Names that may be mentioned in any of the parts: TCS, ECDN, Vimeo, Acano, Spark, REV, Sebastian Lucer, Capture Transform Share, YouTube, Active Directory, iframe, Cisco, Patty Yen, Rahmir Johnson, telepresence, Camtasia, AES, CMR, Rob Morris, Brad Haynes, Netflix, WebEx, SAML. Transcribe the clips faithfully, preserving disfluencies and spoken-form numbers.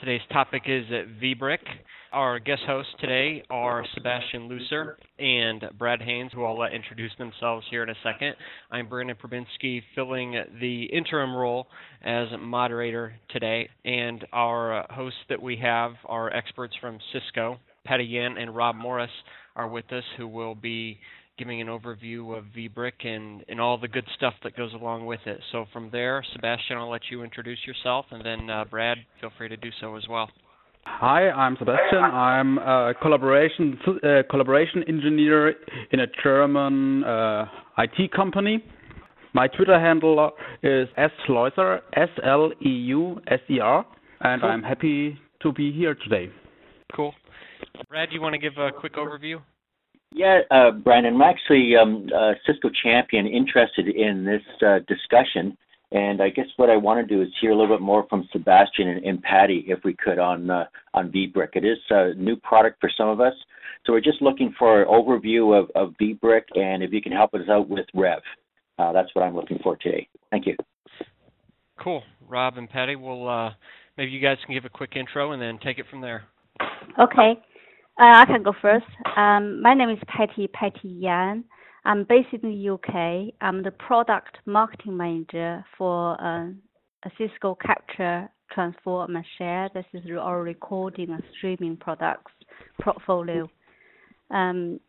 Today's topic is VBrick. Our guest hosts today are Sebastian Lucer and Brad Haynes, who I'll let introduce themselves here in a second. I'm Brandon Probinski, filling the interim role as moderator today. And our hosts that we have are experts from Cisco. Patty Yen and Rob Morris are with us, who will be giving an overview of VBrick and, and all the good stuff that goes along with it. So from there, Sebastian, I'll let you introduce yourself, and then uh, Brad, feel free to do so as well. Hi, I'm Sebastian. I'm a collaboration uh, collaboration engineer in a German uh, I T company. My Twitter handle is sleuser, S L E U S E R, and cool. I'm happy to be here today. Cool. Brad, do you want to give a quick overview? Yeah, uh, Brandon, I'm actually um, a Cisco champion interested in this uh, discussion, and I guess what I want to do is hear a little bit more from Sebastian and, and Patty, if we could, on uh, on VBrick. It is a new product for some of us, so we're just looking for an overview of, of VBrick, and if you can help us out with REV. Uh, that's what I'm looking for today. Thank you. Cool. Rob and Patty, we'll, uh, maybe you guys can give a quick intro and then take it from there. Okay. Uh, I can go first. Um, my name is Patty, Patty Yen. I'm based in the U K. I'm the product marketing manager for uh, Cisco Capture Transform Share. This is our recording and streaming products portfolio. Um,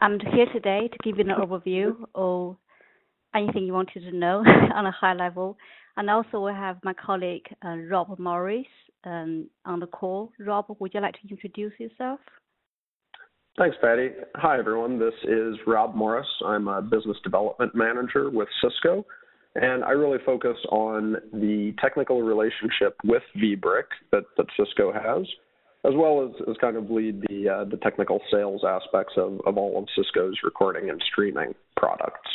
I'm here today to give you an overview of anything you wanted to know on a high level. And also we have my colleague, uh, Rob Morris, Um, on the call. Rob, would you like to introduce yourself? Thanks, Patty. Hi, everyone. This is Rob Morris. I'm a business development manager with Cisco, and I really focus on the technical relationship with VBrick that, that Cisco has, as well as, as kind of lead the uh, the technical sales aspects of, of all of Cisco's recording and streaming products.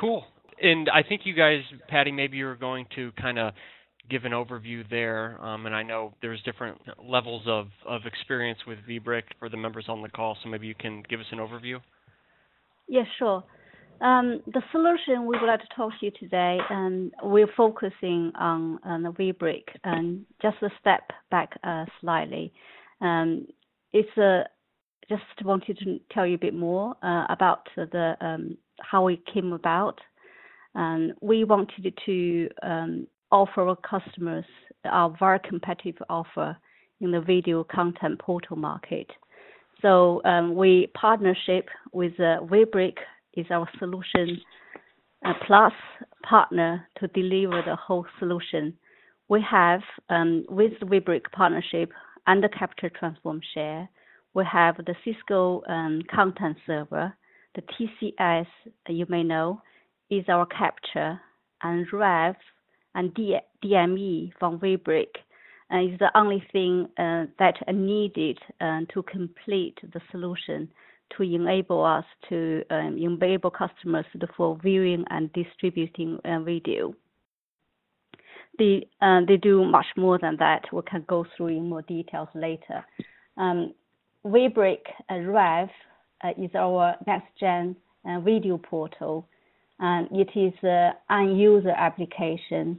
Cool. And I think you guys, Patty, maybe you were going to kind of give an overview there, um, and I know there's different levels of, of experience with VBrick for the members on the call, so maybe you can give us an overview. Yeah, sure. Um, the solution we would like to talk to you today, and um, we're focusing on, on the VBrick, and just a step back uh, slightly. Um, it's a, just wanted to tell you a bit more uh, about the um, how it came about. Um, we wanted to um, offer our customers our very competitive offer in the video content portal market. So um, we partnership with uh, VBrick is our solution uh, plus partner to deliver the whole solution. We have um, with the VBrick partnership and the Capture Transform Share, we have the Cisco um, content server, the T C S you may know is our capture, and REV and D M E from VBrick uh, is the only thing uh, that are needed uh, to complete the solution to enable us to um, enable customers for viewing and distributing uh, video. They, uh, they do much more than that. We can go through in more details later. Um, VBrick uh, REV uh, is our next-gen uh, video portal. Um, it is uh, an user application.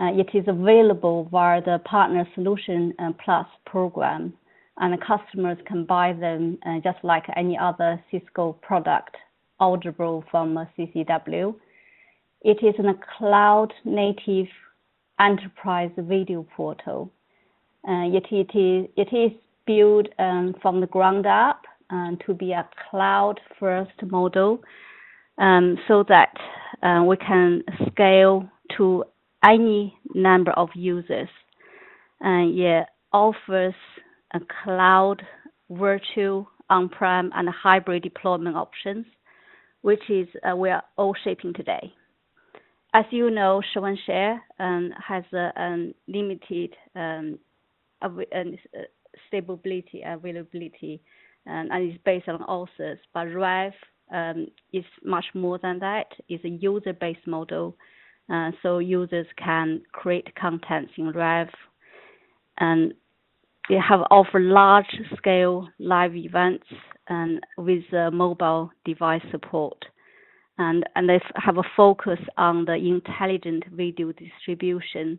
Uh, it is available via the Partner Solution uh, Plus program, and the customers can buy them uh, just like any other Cisco product, eligible from uh, C C W. It is a cloud-native enterprise video portal. Uh, it, it, is, it is built um, from the ground up um, to be a cloud-first model. Um, so that uh, we can scale to any number of users. And it offers a cloud, virtual, on-prem, and hybrid deployment options, which is uh, we are all shipping today. as you know, Show and Share um, has a um, limited um, av- uh, stability, availability, um, and is based on authors. But R E V um, is much more than that. It's a user-based model, uh, so users can create contents in R E V, and they have offered large-scale live events and with uh, mobile device support. And, and they have a focus on the intelligent video distribution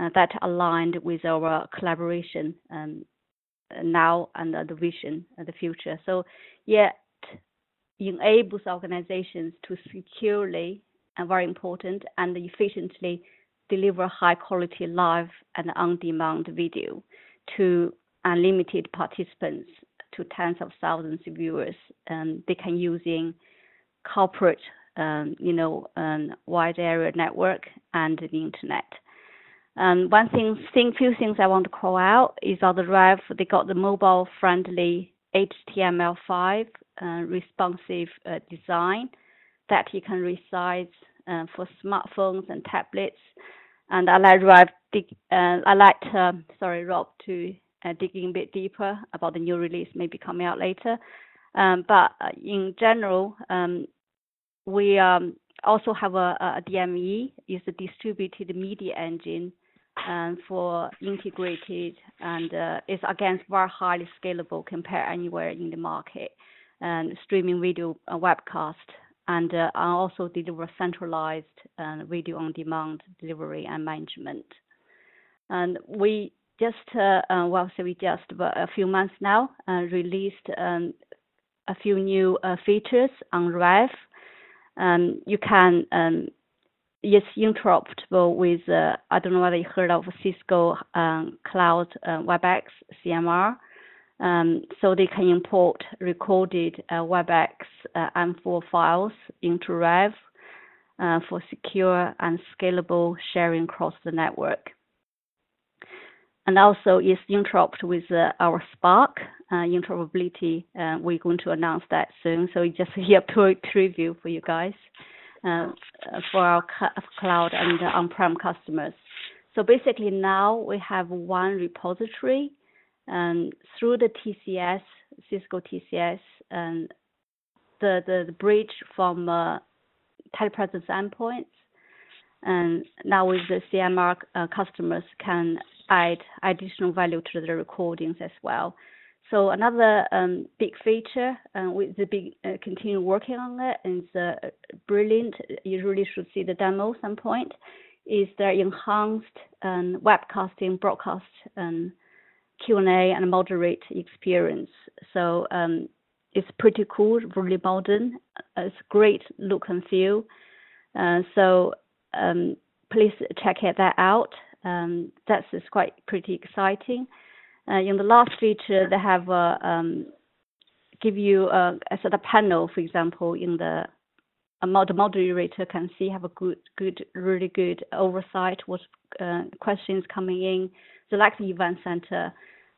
uh, that aligned with our collaboration um, now and the vision of the future. So, yeah, it enables organizations to securely, and very important, and efficiently deliver high-quality live and on-demand video to unlimited participants, to tens of thousands of viewers. Um, they can use in corporate, um, you know, um, wide area network and the internet. Um, one thing, thing, few things I want to call out is on the R E V, they got the mobile-friendly H T M L five uh, responsive uh, design that you can resize uh, for smartphones and tablets. And I like R E V, dig, uh, I like, um, sorry, Rob, to uh, dig in a bit deeper about the new release, maybe coming out later. Um, but in general, um, we um, also have a, a D M E, is a distributed media engine um, for integrated, and uh, it's again very highly scalable compared anywhere in the market, and streaming video uh, webcast, and uh, also deliver centralized uh, video on demand delivery and management. And we just, uh, uh, well, so we just but a few months now uh, released. Um, a few new uh, features on R E V. Um, you can, um, it's interoperable with, uh, I don't know whether you heard of Cisco um, Cloud uh, WebEx, C M R. Um, so they can import recorded uh, WebEx uh, M four files into R E V uh, for secure and scalable sharing across the network. And also it's interoperable with uh, our Spark uh, interoperability. Uh, we're going to announce that soon. So it's just here a preview for you guys uh, for our cloud and on-prem customers. So basically now we have one repository um, through the T C S, Cisco T C S, and the, the, the bridge from uh, telepresence endpoints. And now with the C M R, uh, customers can add additional value to the recordings as well. So another um, big feature, uh, with the big uh, continue working on it, and it's uh, brilliant. You really should see the demo at some point. Is the enhanced um, webcasting, broadcast, and um, Q and A and moderate experience. So um, it's pretty cool, really modern. It's great look and feel. Uh, so um, please check that out. Um, that's is quite pretty exciting. Uh, in the last feature, they have uh, um, give you a, a sort of panel, for example, in the a mod- moderator can see, have a good, good, really good oversight what uh, questions coming in. So like the event center,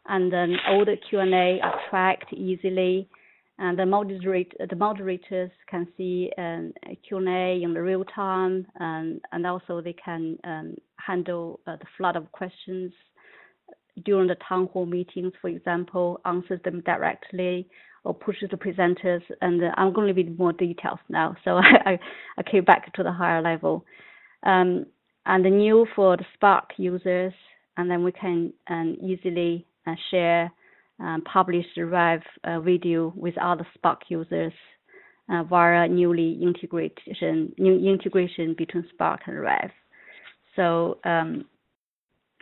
and then all the Q and A are tracked easily, and the moderate the moderators can see um, Q and A in the real time, and, and also they can um, handle uh, the flood of questions during the town hall meetings, for example, answer them directly or push the presenters. And uh, I'm going to read more details now, so I, I came back to the higher level. Um, and the new for the Spark users, and then we can um, easily uh, share and publish the R E V uh, video with other Spark users uh, via newly integration new integration between Spark and R E V. So um,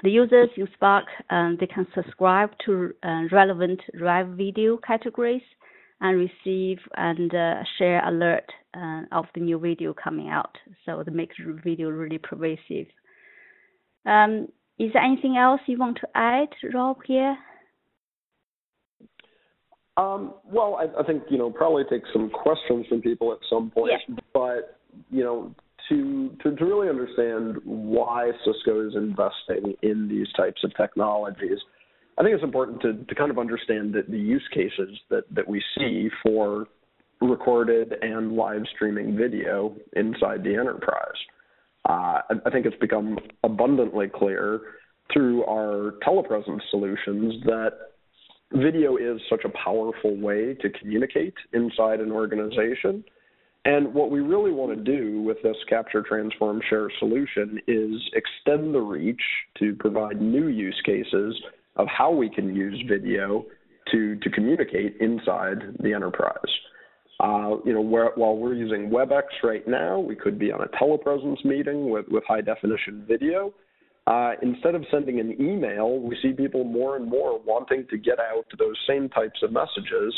the users in Spark um, they can subscribe to uh, relevant R E V video categories and receive and uh, share alert uh, of the new video coming out. So it makes the video really pervasive. Um, is there anything else you want to add, Rob? Here. Um, well, I, I think, you know, probably take some questions from people at some point, yeah. But, you know, to, to to really understand why Cisco is investing in these types of technologies, I think it's important to, to kind of understand that the use cases that, that we see for recorded and live streaming video inside the enterprise. Uh, I think it's become abundantly clear through our telepresence solutions that video is such a powerful way to communicate inside an organization. And what we really want to do with this Capture, Transform, Share solution is extend the reach to provide new use cases of how we can use video to, to communicate inside the enterprise. Uh, you know, where, while we're using WebEx right now, we could be on a telepresence meeting with, with high-definition video. Uh, instead of sending an email, we see people more and more wanting to get out those same types of messages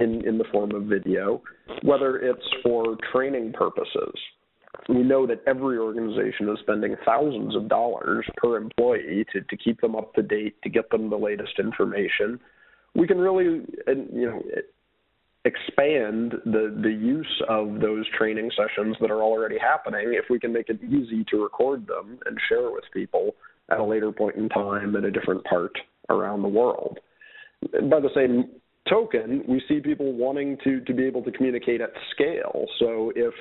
in, in the form of video, whether it's for training purposes. We know that every organization is spending thousands of dollars per employee to, to keep them up to date, to get them the latest information. We can really, you know, expand the, the use of those training sessions that are already happening if we can make it easy to record them and share with people at a later point in time in a different part around the world. By the same token, we see people wanting to, to be able to communicate at scale. So if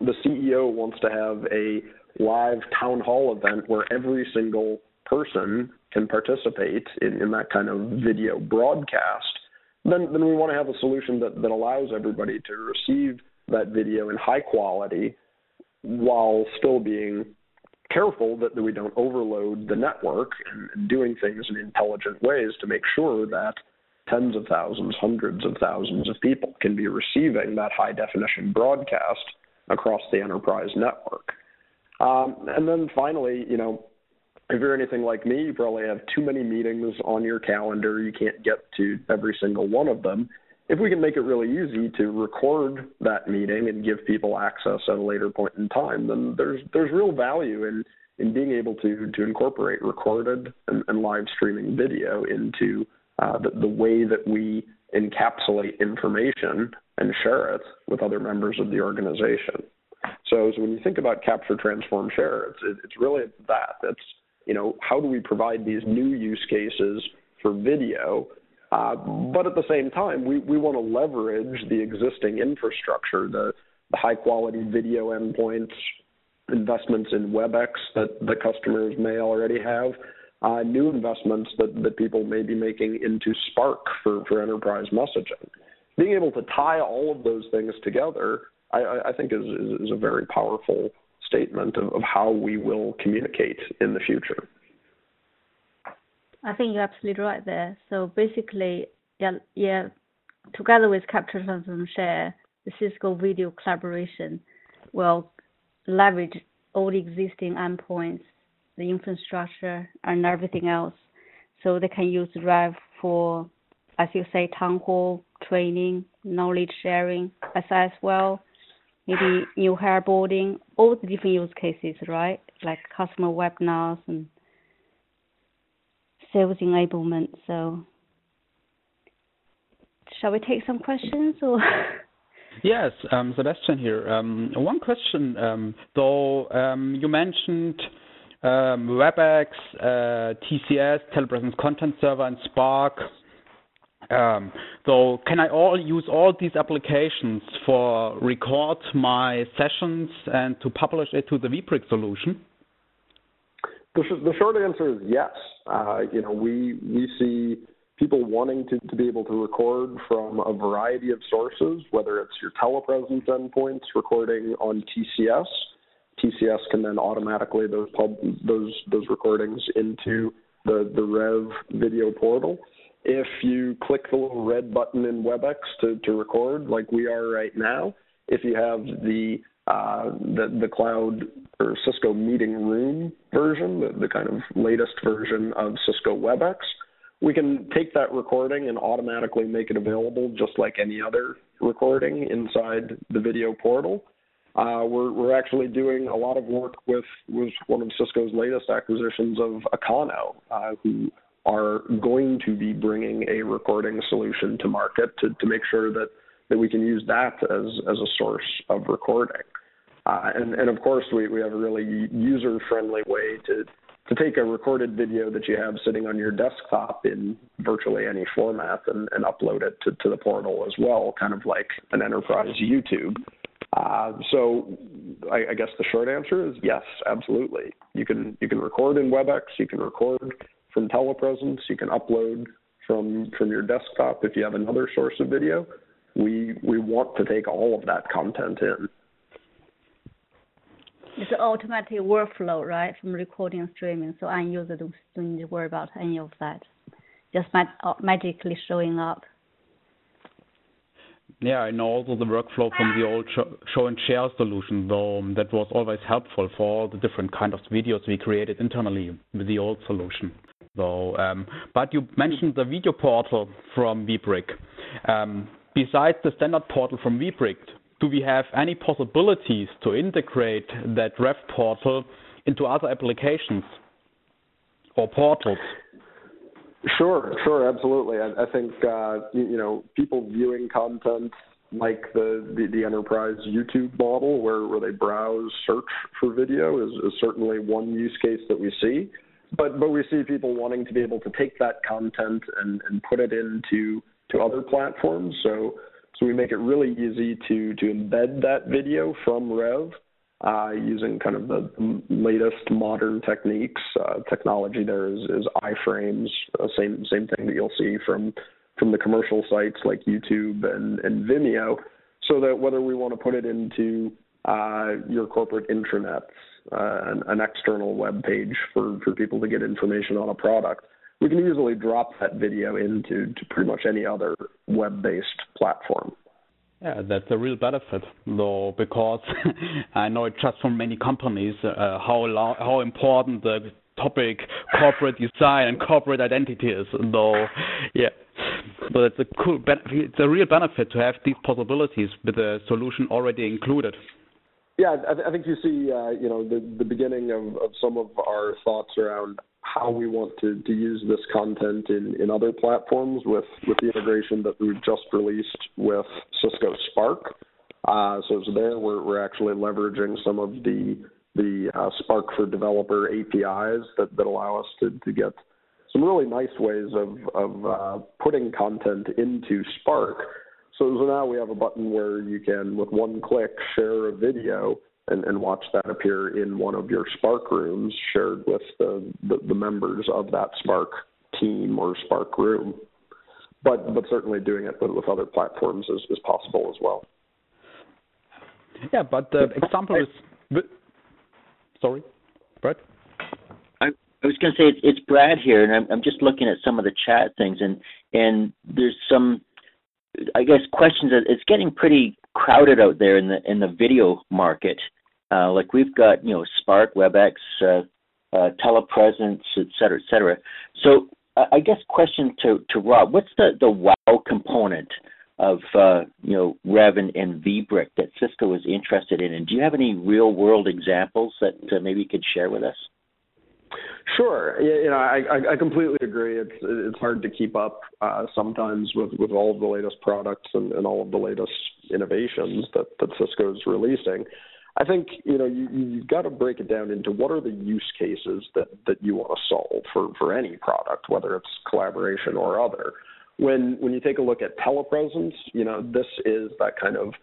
the C E O wants to have a live town hall event where every single person can participate in, in that kind of video broadcast, then, then we want to have a solution that, that allows everybody to receive that video in high quality while still being careful that, that we don't overload the network and, and doing things in intelligent ways to make sure that tens of thousands, hundreds of thousands of people can be receiving that high-definition broadcast across the enterprise network. Um, and then finally, you know, if you're anything like me, you probably have too many meetings on your calendar. You can't get to every single one of them. If we can make it really easy to record that meeting and give people access at a later point in time, then there's there's real value in, in being able to, to incorporate recorded and, and live streaming video into uh, the, the way that we encapsulate information and share it with other members of the organization. So, so when you think about Capture, Transform, Share, it's, it, it's really that. It's, you know, how do we provide these new use cases for video? Uh, but at the same time, we, we want to leverage the existing infrastructure, the, the high-quality video endpoints, investments in WebEx that the customers may already have, uh, new investments that, that people may be making into Spark for, for enterprise messaging. Being able to tie all of those things together, I, I think, is, is, is a very powerful statement of, of how we will communicate in the future. I think you're absolutely right there. So basically, yeah, yeah together with Capture, Transform, Share, the Cisco video collaboration will leverage all the existing endpoints, the infrastructure, and everything else. So they can use REV for, as you say, town hall, training, knowledge sharing, as, as well. Maybe new hairboarding, all the different use cases, right? Like customer webinars and sales enablement. So, shall we take some questions? Or? Yes, um, Sebastian here. Um, one question, um, though, um, you mentioned um, WebEx, uh, T C S, Telepresence Content Server, and Spark. Um, so can I all use all these applications for record my sessions and to publish it to the VBrick solution? The, sh- the short answer is yes. Uh, you know, we we see people wanting to, to be able to record from a variety of sources, whether it's your telepresence endpoints recording on T C S. T C S can then automatically those pub- those those recordings into the the REV video portal. If you click the little red button in WebEx to, to record, like we are right now, if you have the uh, the, the cloud or Cisco meeting room version, the, the kind of latest version of Cisco WebEx, we can take that recording and automatically make it available just like any other recording inside the video portal. Uh, we're, we're actually doing a lot of work with, with one of Cisco's latest acquisitions of Acano, uh, who are going to be bringing a recording solution to market to, to make sure that, that we can use that as, as a source of recording. Uh, and, and of course, we, we have a really user-friendly way to, to take a recorded video that you have sitting on your desktop in virtually any format and, and upload it to, to the portal as well, kind of like an enterprise YouTube. Uh, so I, I guess the short answer is yes, absolutely. You can you can record in WebEx, you can record from telepresence, you can upload from from your desktop if you have another source of video. We we want to take all of that content in. It's an automatic workflow, right, from recording and streaming, so end users don't need to worry about any of that. Just magically showing up. Yeah, I know also the workflow from the old Show and Share solution, though that was always helpful for all the different kind of videos we created internally with the old solution. So, um, but you mentioned the video portal from VBrick. Um, besides the standard portal from VBrick, do we have any possibilities to integrate that R E V portal into other applications or portals? Sure, sure, absolutely. I, I think, uh, you, you know, people viewing content like the, the, the enterprise YouTube model where, where they browse, search for video is, is certainly one use case that we see. But but we see people wanting to be able to take that content and, and put it into to other platforms. So so we make it really easy to, to embed that video from R E V uh, using kind of the latest modern techniques. Uh, technology there is, is iframes, uh, same same thing that you'll see from from the commercial sites like YouTube and, and Vimeo, so that whether we want to put it into uh, your corporate intranets, Uh, an, an external web page for, for people to get information on a product, we can easily drop that video into to pretty much any other web-based platform. Yeah, that's a real benefit, though, because I know it just from many companies uh, how lo- how important the topic corporate design and corporate identity is. Though, yeah, but it's a cool, be- it's a real benefit to have these possibilities with the solution already included. Yeah, I, th- I think you see, uh, you know, the, the beginning of, of some of our thoughts around how we want to, to use this content in, in other platforms with, with the integration that we've just released with Cisco Spark. Uh, so so there we're, we're actually leveraging some of the the uh, Spark for Developer A P Is that, that allow us to, to get some really nice ways of, of uh, putting content into Spark. So, so now we have a button where you can, with one click, share a video and, and watch that appear in one of your Spark rooms shared with the, the, the members of that Spark team or Spark room. But but certainly doing it with, with other platforms is, is possible as well. Yeah, but the example I, is... Sorry, Brad? I, I was going to say it's, it's Brad here, and I'm, I'm just looking at some of the chat things, and and there's some... I guess questions. It's getting pretty crowded out there in the in the video market. Uh, like we've got, you know, Spark, WebEx, uh, uh, telepresence, et cetera, et cetera. So uh, I guess question to, to Rob, what's the, the wow component of uh, you know R E V and, and VBrick that Cisco is interested in? And do you have any real world examples that uh, maybe you could share with us? Sure. You know, I, I completely agree. It's it's hard to keep up uh, sometimes with, with all of the latest products and, and all of the latest innovations that, that Cisco is releasing. I think, you know, you, you've got to break it down into what are the use cases that, that you want to solve for, for any product, whether it's collaboration or other. When when you take a look at telepresence, you know, this is that kind of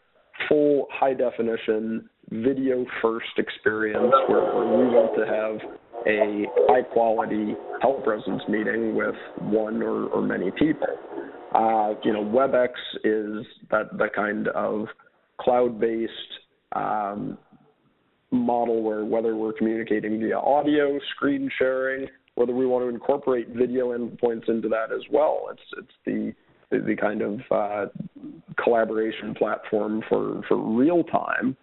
full high-definition video-first experience where, where we want to have a high-quality telepresence meeting with one or, or many people. Uh, you know, WebEx is that the kind of cloud-based um, model where whether we're communicating via audio, screen sharing, whether we want to incorporate video endpoints into that as well. It's it's the the, the kind of uh, collaboration platform for, for real-time.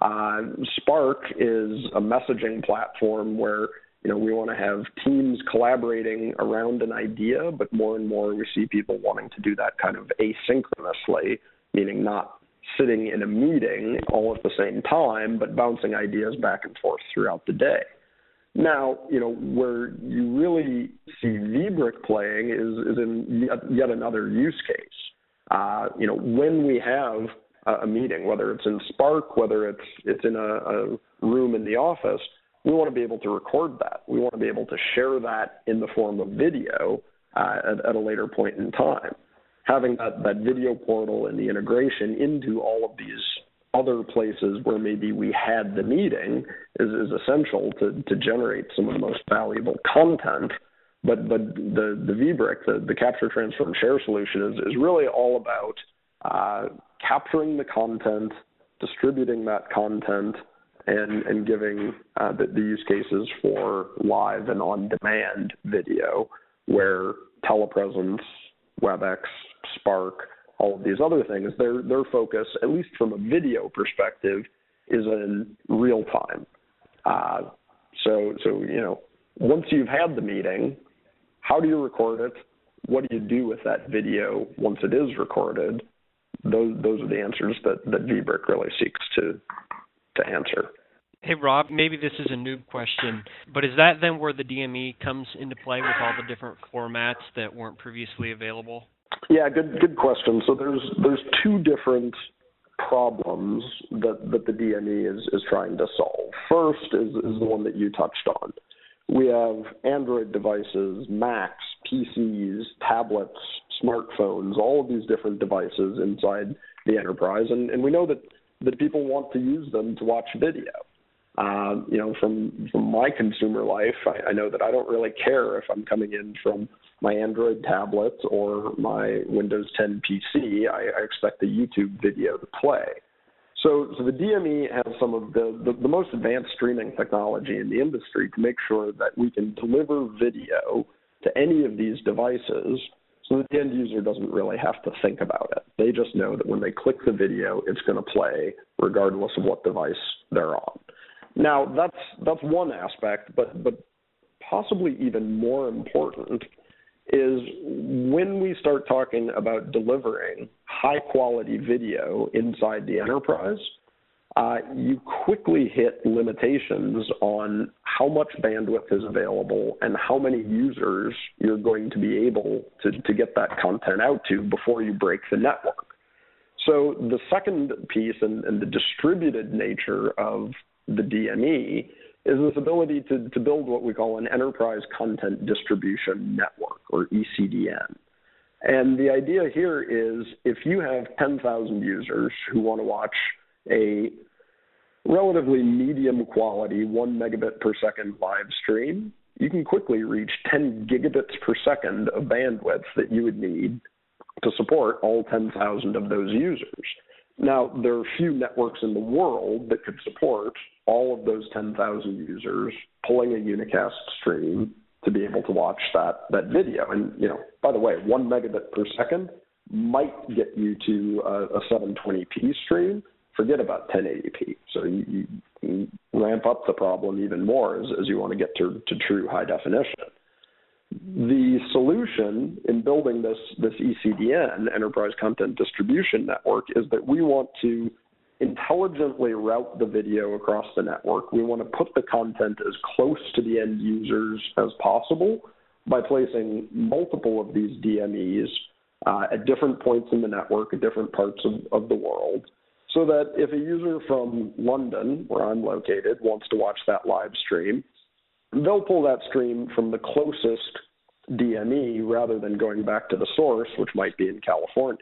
Uh, Spark is a messaging platform where, you know, we want to have teams collaborating around an idea, but more and more we see people wanting to do that kind of asynchronously, meaning not sitting in a meeting all at the same time, but bouncing ideas back and forth throughout the day. Now, you know, where you really see VBrick playing is, is in yet, yet another use case. Uh, you know, when we have a meeting, whether it's in Spark, whether it's it's in a, a room in the office, we want to be able to record that. We want to be able to share that in the form of video uh, at, at a later point in time. Having that, that video portal and the integration into all of these other places where maybe we had the meeting is, is essential to, to generate some of the most valuable content. But but the, the VBrick, the, the Capture Transform Share solution, is, is really all about uh, capturing the content, distributing that content, and, and giving uh, the, the use cases for live and on-demand video where telepresence, WebEx, Spark, all of these other things, their their focus, at least from a video perspective, is in real time. Uh, so so you know, once you've had the meeting, how do you record it? What do you do with that video once it is recorded? Those those are the answers that, that VBrick really seeks to to answer. Hey, Rob, maybe this is a noob question, but is that then where the D M E comes into play with all the different formats that weren't previously available? Yeah, good good question. So there's there's two different problems that, that the D M E is, is trying to solve. First is, is the one that you touched on. We have Android devices, Macs, P Cs, tablets, smartphones, all of these different devices inside the enterprise, and, and we know that, that people want to use them to watch video. Uh, you know, from, from my consumer life, I, I know that I don't really care if I'm coming in from my Android tablet or my Windows ten P C. I, I expect the YouTube video to play. So, so the D M E has some of the, the, the most advanced streaming technology in the industry to make sure that we can deliver video to any of these devices so that the end user doesn't really have to think about it. They just know that when they click the video, it's going to play regardless of what device they're on. Now, that's that's one aspect, but but possibly even more important is when we start talking about delivering high-quality video inside the enterprise, uh, you quickly hit limitations on how much bandwidth is available and how many users you're going to be able to, to get that content out to before you break the network. So the second piece and, and the distributed nature of the D M E is this ability to, to build what we call an enterprise content distribution network, or E C D N. And the idea here is if you have ten thousand users who want to watch a relatively medium quality one megabit per second live stream, you can quickly reach ten gigabits per second of bandwidth that you would need to support all ten thousand of those users. Now, there are few networks in the world that could support all of those ten thousand users pulling a unicast stream to be able to watch that, that video. And, you know, by the way, one megabit per second might get you to a, a seven twenty p stream. Forget about ten eighty p. So you, you ramp up the problem even more as, as you want to get to, to true high definition. The solution in building this, this E C D N, Enterprise Content Distribution Network, is that we want to intelligently route the video across the network. We want to put the content as close to the end users as possible by placing multiple of these D M Es uh, at different points in the network, at different parts of, of the world, so that if a user from London, where I'm located, wants to watch that live stream, they'll pull that stream from the closest D M E rather than going back to the source, which might be in California.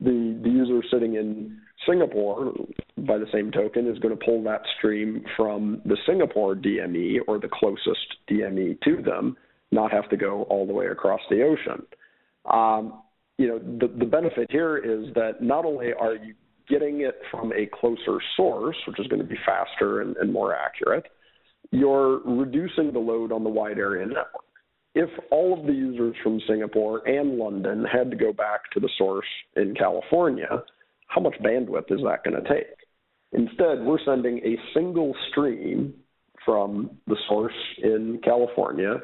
The, the user sitting in Singapore, by the same token, is going to pull that stream from the Singapore D M E or the closest D M E to them, not have to go all the way across the ocean. Um, you know, the, the benefit here is that not only are you getting it from a closer source, which is going to be faster and, and more accurate, you're reducing the load on the wide area network. If all of the users from Singapore and London had to go back to the source in California, how much bandwidth is that going to take? Instead, we're sending a single stream from the source in California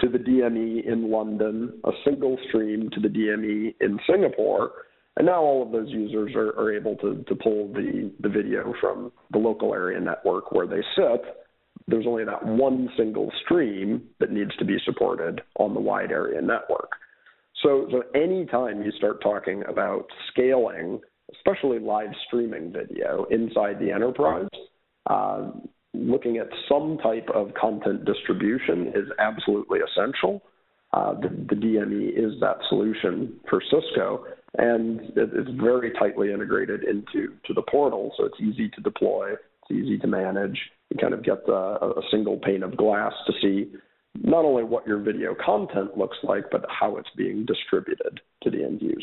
to the D M E in London, a single stream to the D M E in Singapore, and now all of those users are, are able to, to pull the, the video from the local area network where they sit. There's only that one single stream that needs to be supported on the wide area network. So, so anytime you start talking about scaling, especially live streaming video inside the enterprise, uh, looking at some type of content distribution is absolutely essential. Uh, the, the D M E is that solution for Cisco. and it's very tightly integrated into to the portal, so it's easy to deploy, it's easy to manage. You kind of get the, a single pane of glass to see not only what your video content looks like, but how it's being distributed to the end users.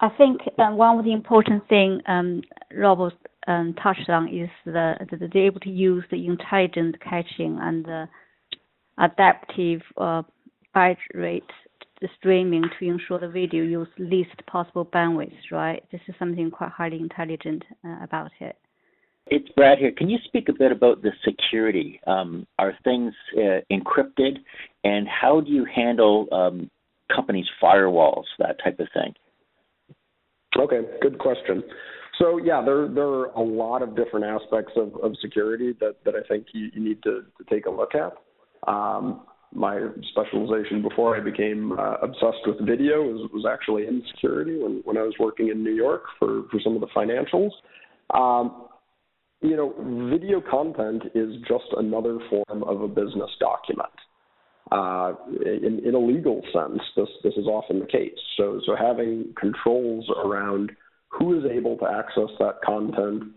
I think um, one of the important thing um, Rob um, touched on is the, that they're able to use the intelligent caching and the adaptive uh, byte rate streaming to ensure the video use least possible bandwidth, right? This is something quite highly intelligent uh, about it. It's Brad here. Can you speak a bit about the security? Um, are things uh, encrypted? And how do you handle um, companies' firewalls, that type of thing? Okay, good question. So, yeah, there, there are a lot of different aspects of, of security that, that I think you, you need to, to take a look at. Um, my specialization before I became uh, obsessed with video was, was actually in security when, when I was working in New York for, for some of the financials. Um, you know, video content is just another form of a business document. Uh, in, in a legal sense, this, this is often the case. So, so having controls around who is able to access that content,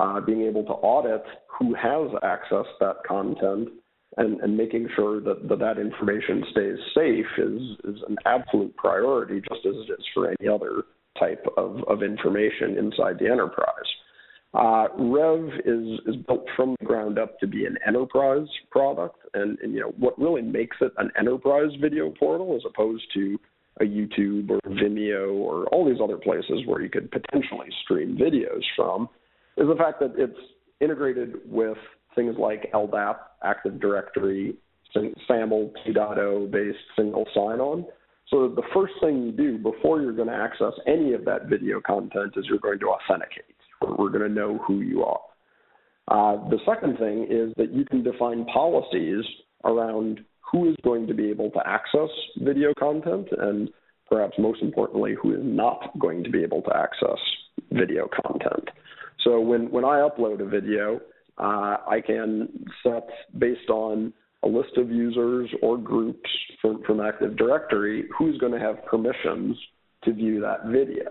uh, being able to audit who has accessed that content, and, and making sure that, that that information stays safe is, is an absolute priority, just as it is for any other type of, of information inside the enterprise. Uh, REV is, is built from the ground up to be an enterprise product, and, and you know what really makes it an enterprise video portal as opposed to a YouTube or Vimeo or all these other places where you could potentially stream videos from is the fact that it's integrated with things like L D A P, Active Directory, SAML two point oh-based single sign-on. So the first thing you do before you're going to access any of that video content is you're going to authenticate. We're going to know who you are. Uh, the second thing is that you can define policies around who is going to be able to access video content and perhaps most importantly, who is not going to be able to access video content. So when, when I upload a video, uh, I can set based on a list of users or groups from, from Active Directory who's going to have permissions to view that video.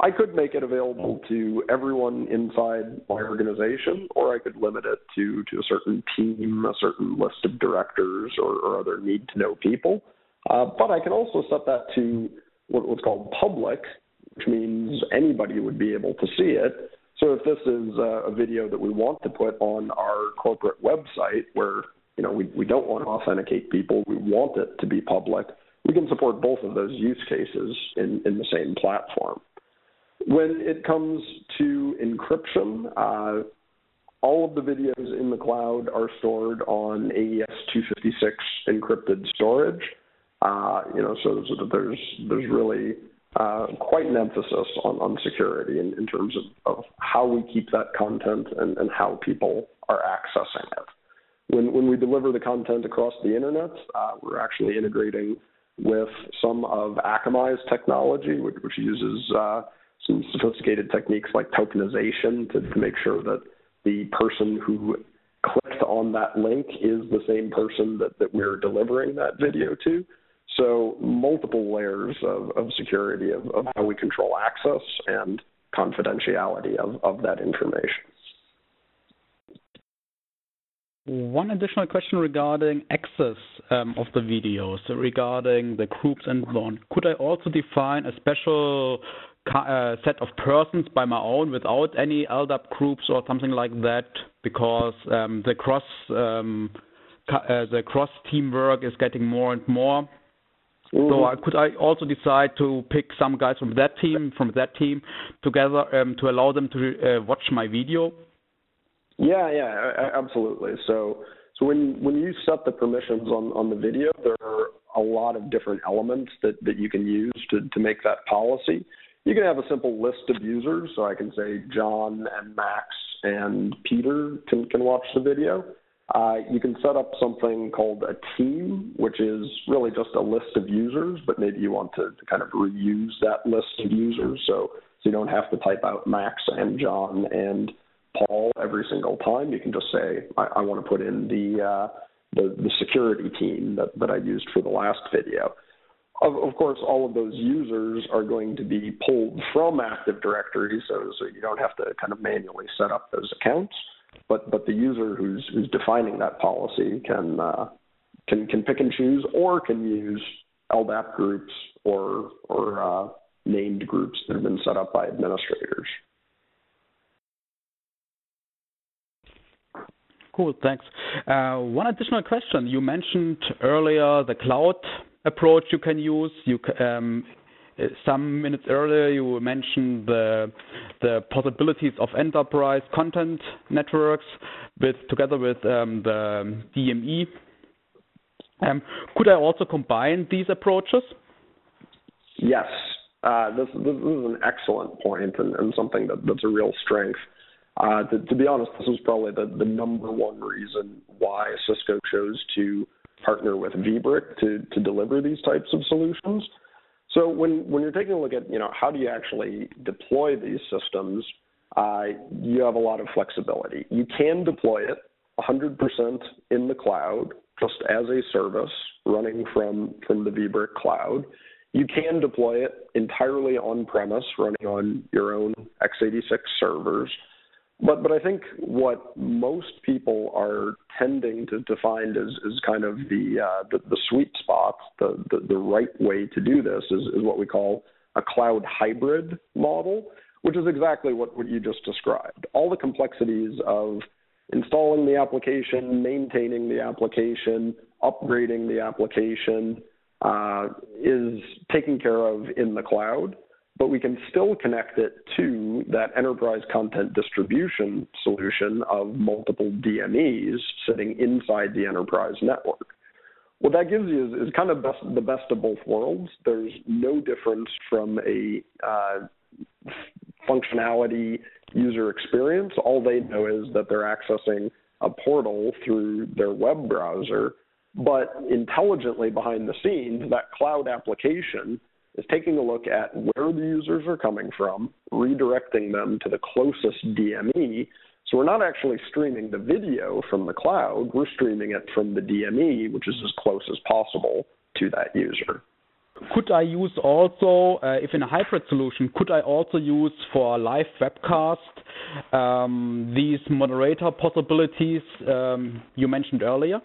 I could make it available to everyone inside my organization, or I could limit it to, to a certain team, a certain list of directors, or, or other need-to-know people. Uh, but I can also set that to what, what's called public, which means anybody would be able to see it. So if this is a, a video that we want to put on our corporate website where, you know, we, we don't want to authenticate people, we want it to be public, we can support both of those use cases in, in the same platform. When it comes to encryption, uh, all of the videos in the cloud are stored on A E S two fifty-six encrypted storage. Uh, you know, so, so that there's there's really uh, quite an emphasis on, on security in, in terms of, of how we keep that content and, and how people are accessing it. When when we deliver the content across the internet, uh, we're actually integrating with some of Akamai's technology, which, which uses uh, some sophisticated techniques like tokenization to, to make sure that the person who clicked on that link is the same person that, that we're delivering that video to. So multiple layers of, of security of, of how we control access and confidentiality of, of that information. One additional question regarding access um, of the videos, so regarding the groups and so on. Could I also define a special Uh, set of persons by my own without any L D A P groups or something like that, because um, the cross um, uh, the cross teamwork is getting more and more. Mm-hmm. So I, could I also decide to pick some guys from that team from that team together um, to allow them to uh, watch my video? Yeah, yeah, absolutely. So so when when you set the permissions on, on the video, there are a lot of different elements that, that you can use to, to make that policy. You can have a simple list of users, so I can say John and Max and Peter can, can watch the video. Uh, you can set up something called a team, which is really just a list of users, but maybe you want to, to kind of reuse that list of users, so, so you don't have to type out Max and John and Paul every single time. You can just say, I, I want to put in the, uh, the, the security team that, that I used for the last video. Of, of course, all of those users are going to be pulled from Active Directory, so, so you don't have to kind of manually set up those accounts. But but the user who's who's defining that policy can uh, can can pick and choose, or can use L D A P groups or or uh, named groups that have been set up by administrators. Cool, thanks. Uh, one additional question: you mentioned earlier the cloud approach you can use. You um, some minutes earlier you mentioned the the possibilities of enterprise content networks with together with um, the D M E. Um, could I also combine these approaches? Yes, uh, this, this is an excellent point and, and something that, that's a real strength. Uh, to, to be honest, this is probably the, the number one reason why Cisco chose to partner with VBrick to, to deliver these types of solutions. So when, when you're taking a look at, you know, how do you actually deploy these systems, uh, you have a lot of flexibility. You can deploy it one hundred percent in the cloud, just as a service running from, from the VBrick cloud. You can deploy it entirely on-premise, running on your own x eighty-six servers. But but I think what most people are tending to, to find is, is kind of the, uh, the the sweet spot, the, the, the right way to do this is, is what we call a cloud hybrid model, which is exactly what, what you just described. All the complexities of installing the application, maintaining the application, upgrading the application uh, is taken care of in the cloud, but we can still connect it to that enterprise content distribution solution of multiple D M Es sitting inside the enterprise network. What that gives you is, is kind of best, the best of both worlds. There's no difference from a uh, functionality user experience. All they know is that they're accessing a portal through their web browser, but intelligently behind the scenes, that cloud application is taking a look at where the users are coming from, redirecting them to the closest D M E. So we're not actually streaming the video from the cloud, we're streaming it from the D M E, which is as close as possible to that user. Could I use also, uh, if in a hybrid solution, could I also use for live webcast um, these moderator possibilities um, you mentioned earlier?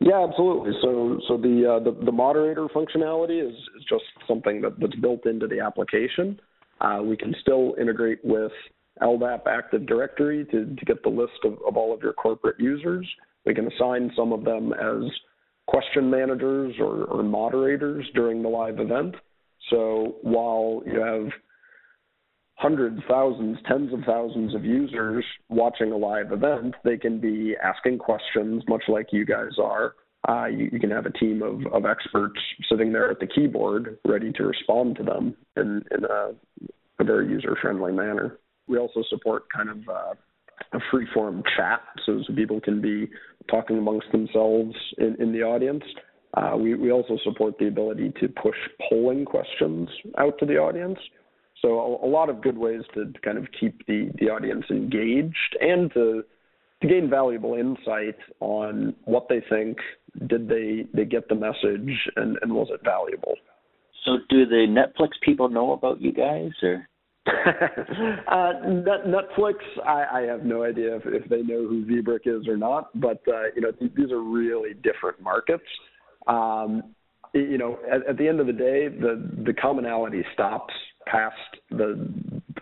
Yeah, absolutely. So, so the, uh, the the moderator functionality is, is just something that, that's built into the application. Uh, we can still integrate with L D A P Active Directory to, to get the list of, of all of your corporate users. We can assign some of them as question managers or, or moderators during the live event. So while you have hundreds, thousands, tens of thousands of users watching a live event, they can be asking questions much like you guys are. Uh, you, you can have a team of, of experts sitting there at the keyboard ready to respond to them in, in a, a very user-friendly manner. We also support kind of uh, a free-form chat, so, so people can be talking amongst themselves in, in the audience. Uh, we, we also support the ability to push polling questions out to the audience. So a, a lot of good ways to kind of keep the, the audience engaged and to to gain valuable insight on what they think, did they, they get the message, and, and was it valuable. So do the Netflix people know about you guys, or...? uh, Netflix, I, I have no idea if, if they know who VBrick is or not, but, uh, you know, th- these are really different markets. Um, you know, at, at the end of the day, the, the commonality stops past the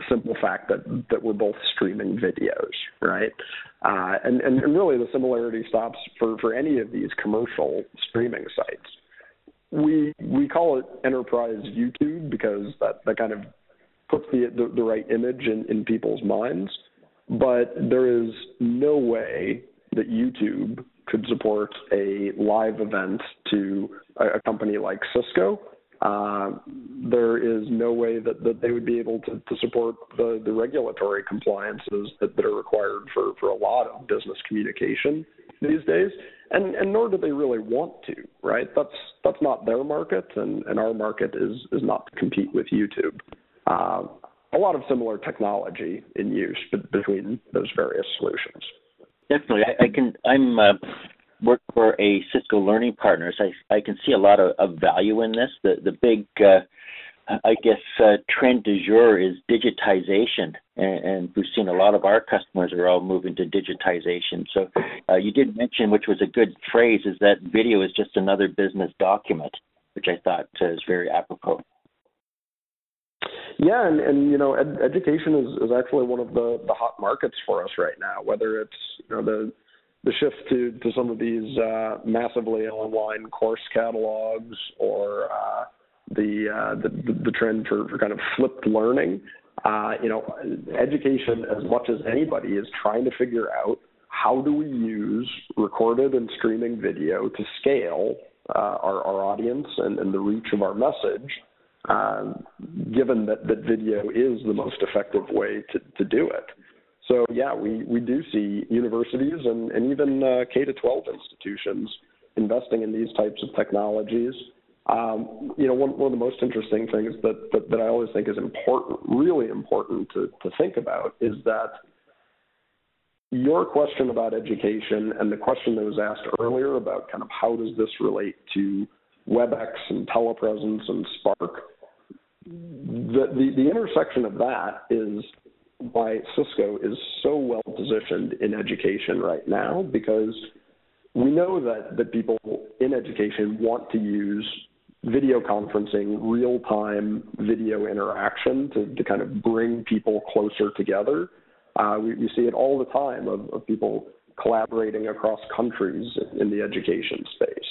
simple fact that, that we're both streaming videos, right? Uh, and, and, and really the similarity stops for, for any of these commercial streaming sites. We we call it enterprise YouTube because that, that kind of puts the, the the right image in, in people's minds, but there is no way that YouTube could support a live event to a, a company like Cisco. Uh, there is no way that, that they would be able to, to support the, the regulatory compliances that, that are required for, for a lot of business communication these days, and, and nor do they really want to, right? That's that's not their market, and, and our market is, is not to compete with YouTube. Uh, a lot of similar technology in use b- between those various solutions. Definitely, I, I can. I'm uh, work for a Cisco Learning Partners, I, I can see a lot of, of value in this. The the big, uh, I guess, uh, trend du jour is digitization, and, and we've seen a lot of our customers are all moving to digitization. So uh, you did mention, which was a good phrase, is that video is just another business document, which I thought uh, is very apropos. Yeah, and, and you know, ed- education is, is actually one of the, the hot markets for us right now, whether it's, you know, the the shift to, to some of these uh, massively online course catalogs or uh, the, uh, the the trend for, for kind of flipped learning. Uh, you know, education, as much as anybody, is trying to figure out how do we use recorded and streaming video to scale uh, our, our audience and, and the reach of our message, uh, given that, that video is the most effective way to, to do it. So, yeah, we, we do see universities and, and even uh, K through twelve institutions investing in these types of technologies. Um, you know, one, one of the most interesting things that, that, that I always think is important, really important to, to think about is that your question about education and the question that was asked earlier about kind of how does this relate to WebEx and telepresence and Spark, the, the, the intersection of that is why Cisco is so well positioned in education right now, because we know that, that people in education want to use video conferencing, real-time video interaction to, to kind of bring people closer together. Uh, we, we see it all the time of, of people collaborating across countries in the education space.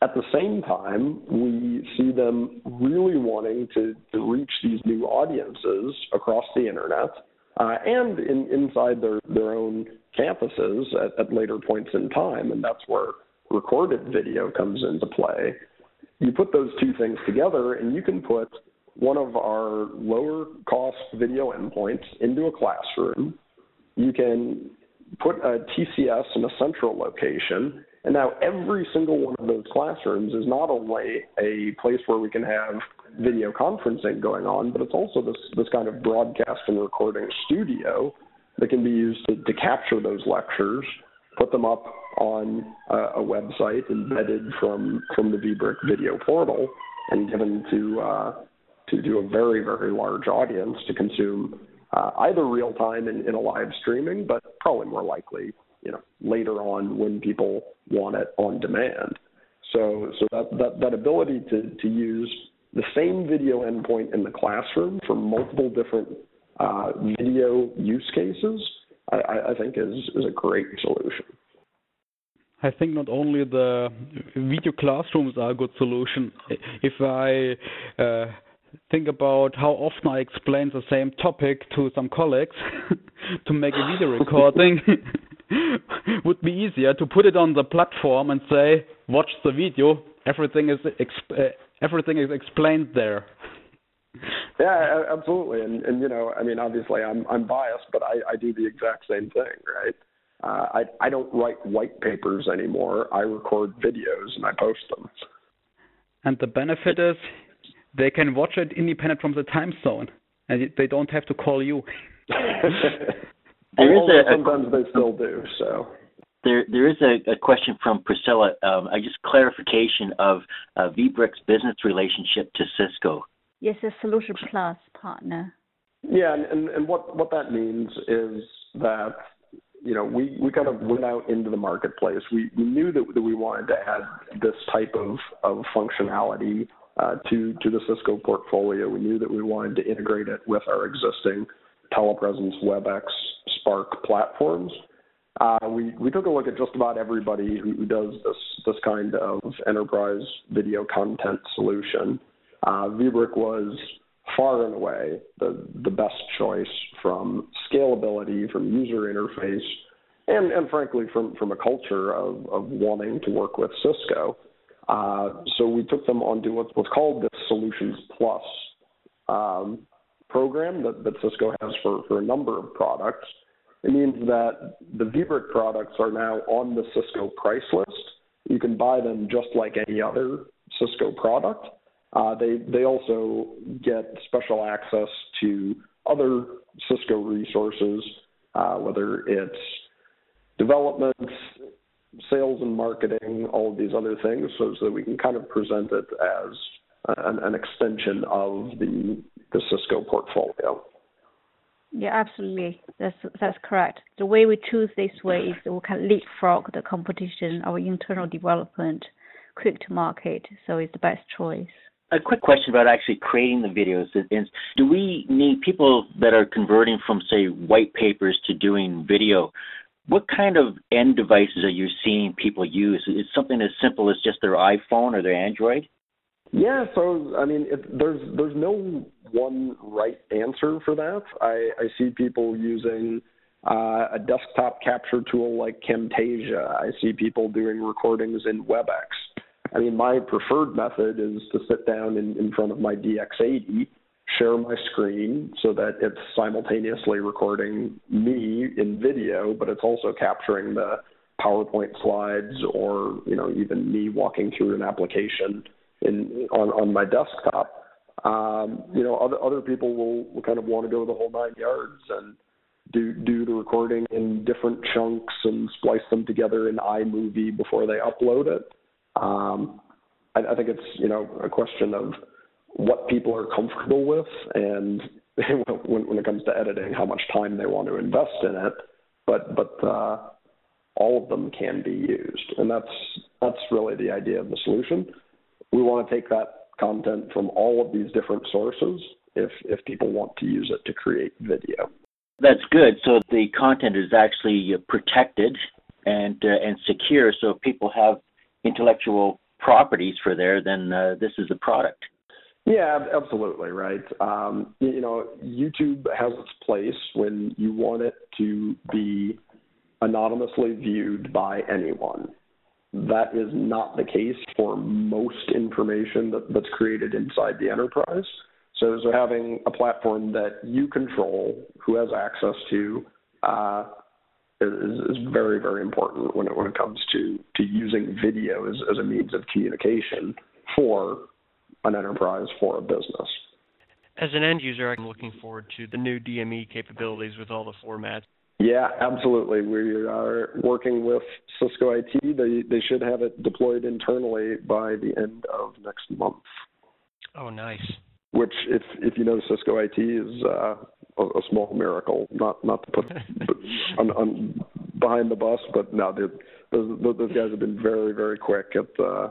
At the same time, we see them really wanting to, to reach these new audiences across the internet uh, and in, inside their, their own campuses at, at later points in time, and that's where recorded video comes into play. You put those two things together, and you can put one of our lower-cost video endpoints into a classroom. You can put a T C S in a central location, and now every single one of those classrooms is not only a place where we can have video conferencing going on, but it's also this, this kind of broadcast and recording studio that can be used to, to capture those lectures, put them up on a, a website embedded from, from the VBrick video portal, and given to, uh, to, to a very, very large audience to consume uh, either real-time in, in a live streaming, but probably more likely, you know, later on when people want it on demand. So so that, that, that ability to, to use the same video endpoint in the classroom for multiple different uh, video use cases, I, I think is, is a great solution. I think not only the video classrooms are a good solution. If I... Uh, think about how often I explain the same topic to some colleagues to make a video recording would be easier to put it on the platform and say, watch the video, everything is exp- uh, everything is explained there. Yeah, absolutely. And, and you know, I mean, obviously I'm I'm biased, but I, I do the exact same thing, right? Uh, I, I don't write white papers anymore. I record videos and I post them. And the benefit is, they can watch it independent from the time zone, and they don't have to call you. there is a, sometimes a, they still do. So there, there is a, a question from Priscilla. Um, I just clarification of uh, VBrick's business relationship to Cisco. Yes, a Solution Plus partner. Yeah, and, and, and what, what that means is that, you know, we, we kind of went out into the marketplace. We, we knew that, that we wanted to add this type of, of functionality Uh, to, to the Cisco portfolio. We knew that we wanted to integrate it with our existing telepresence, WebEx, Spark platforms. Uh, we, we took a look at just about everybody who does this, this kind of enterprise video content solution. Uh, VBrick was far and away the, the best choice from scalability, from user interface, and, and frankly from, from a culture of, of wanting to work with Cisco. Uh, so we took them onto what's, what's called the Solutions Plus um, program that, that Cisco has for, for a number of products. It means that the VBrick products are now on the Cisco price list. You can buy them just like any other Cisco product. Uh, they, they also get special access to other Cisco resources, uh, whether it's development, sales and marketing, all of these other things, so, so that we can kind of present it as an, an extension of the, the Cisco portfolio. Yeah, absolutely. That's that's correct. The way we choose this way is that we can leapfrog the competition, our internal development, quick to market. So it's the best choice. A quick question about actually creating the videos is, do we need people that are converting from, say, white papers to doing video? What kind of end devices are you seeing people use? Is it something as simple as just their iPhone or their Android? Yeah, so, I mean, it, there's there's no one right answer for that. I, I see people using uh, a desktop capture tool like Camtasia. I see people doing recordings in WebEx. I mean, my preferred method is to sit down in, in front of my D X eighty, share my screen so that it's simultaneously recording me in video, but it's also capturing the PowerPoint slides or, you know, even me walking through an application in on, on my desktop. Um, you know, other, other people will, will kind of want to go the whole nine yards and do do the recording in different chunks and splice them together in iMovie before they upload it. Um, I, I think it's, you know, a question of what people are comfortable with and when, when it comes to editing, how much time they want to invest in it, but, but uh, all of them can be used. And that's, that's really the idea of the solution. We want to take that content from all of these different sources if, if people want to use it to create video. That's good. So the content is actually protected and, uh, and secure. So if people have intellectual properties for there, then uh, this is the product. Yeah, absolutely, right. Um, you know, YouTube has its place when you want it to be anonymously viewed by anyone. That is not the case for most information that, that's created inside the enterprise. So, so having a platform that you control, who has access to, uh, is very, very important when it, when it comes to, to using video as, as a means of communication for an enterprise, for a business. As an end user, I'm looking forward to the new D M E capabilities with all the formats. Yeah, absolutely. We are working with Cisco I T. They, they should have it deployed internally by the end of next month. Oh, nice. Which, if if you know Cisco I T, is uh, a, a small miracle. Not not to put on, on behind the bus, but no, those, those guys have been very, very quick at uh,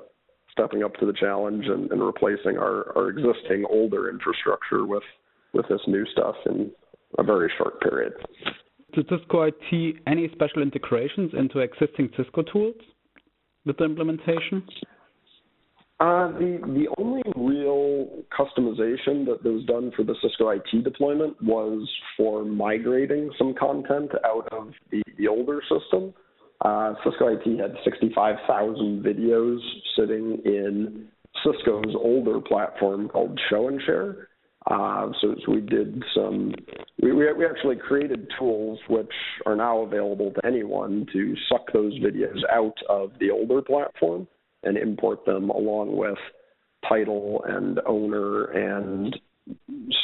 stepping up to the challenge and, and replacing our, our existing older infrastructure with, with this new stuff in a very short period. Does Cisco I T any special integrations into existing Cisco tools with the implementation? Uh, the the only real customization that was done for the Cisco I T deployment was for migrating some content out of the, the older system. Uh, Cisco I T had sixty-five thousand videos sitting in Cisco's older platform called Show and Share. Uh, so, so we did some, we, we we actually created tools which are now available to anyone to suck those videos out of the older platform and import them along with title and owner and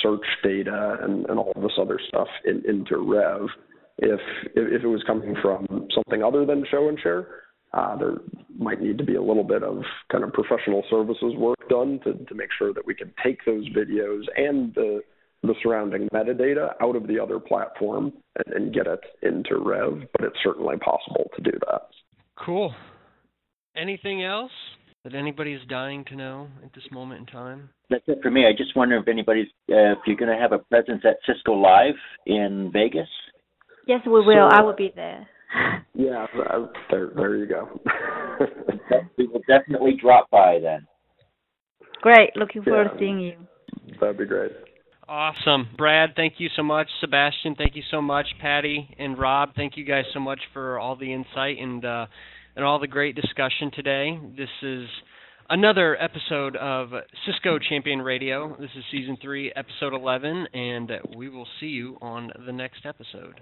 search data and, and all this other stuff in, into R E V. If if it was coming from something other than Show and Share, uh, there might need to be a little bit of kind of professional services work done to, to make sure that we can take those videos and the, the surrounding metadata out of the other platform and, and get it into R E V, but it's certainly possible to do that. Cool. Anything else that anybody is dying to know at this moment in time? That's it for me. I just wonder if anybody's, uh, if you're going to have a presence at Cisco Live in Vegas. Yes, we will. So, I will be there. Yeah, there, there you go. We will definitely drop by then. Great. Looking forward yeah, to seeing you. That'd be great. Awesome. Brad, thank you so much. Sebastian, thank you so much. Patty and Rob, thank you guys so much for all the insight and, uh, and all the great discussion today. This is another episode of Cisco Champion Radio. This is Season three, Episode eleven, and we will see you on the next episode.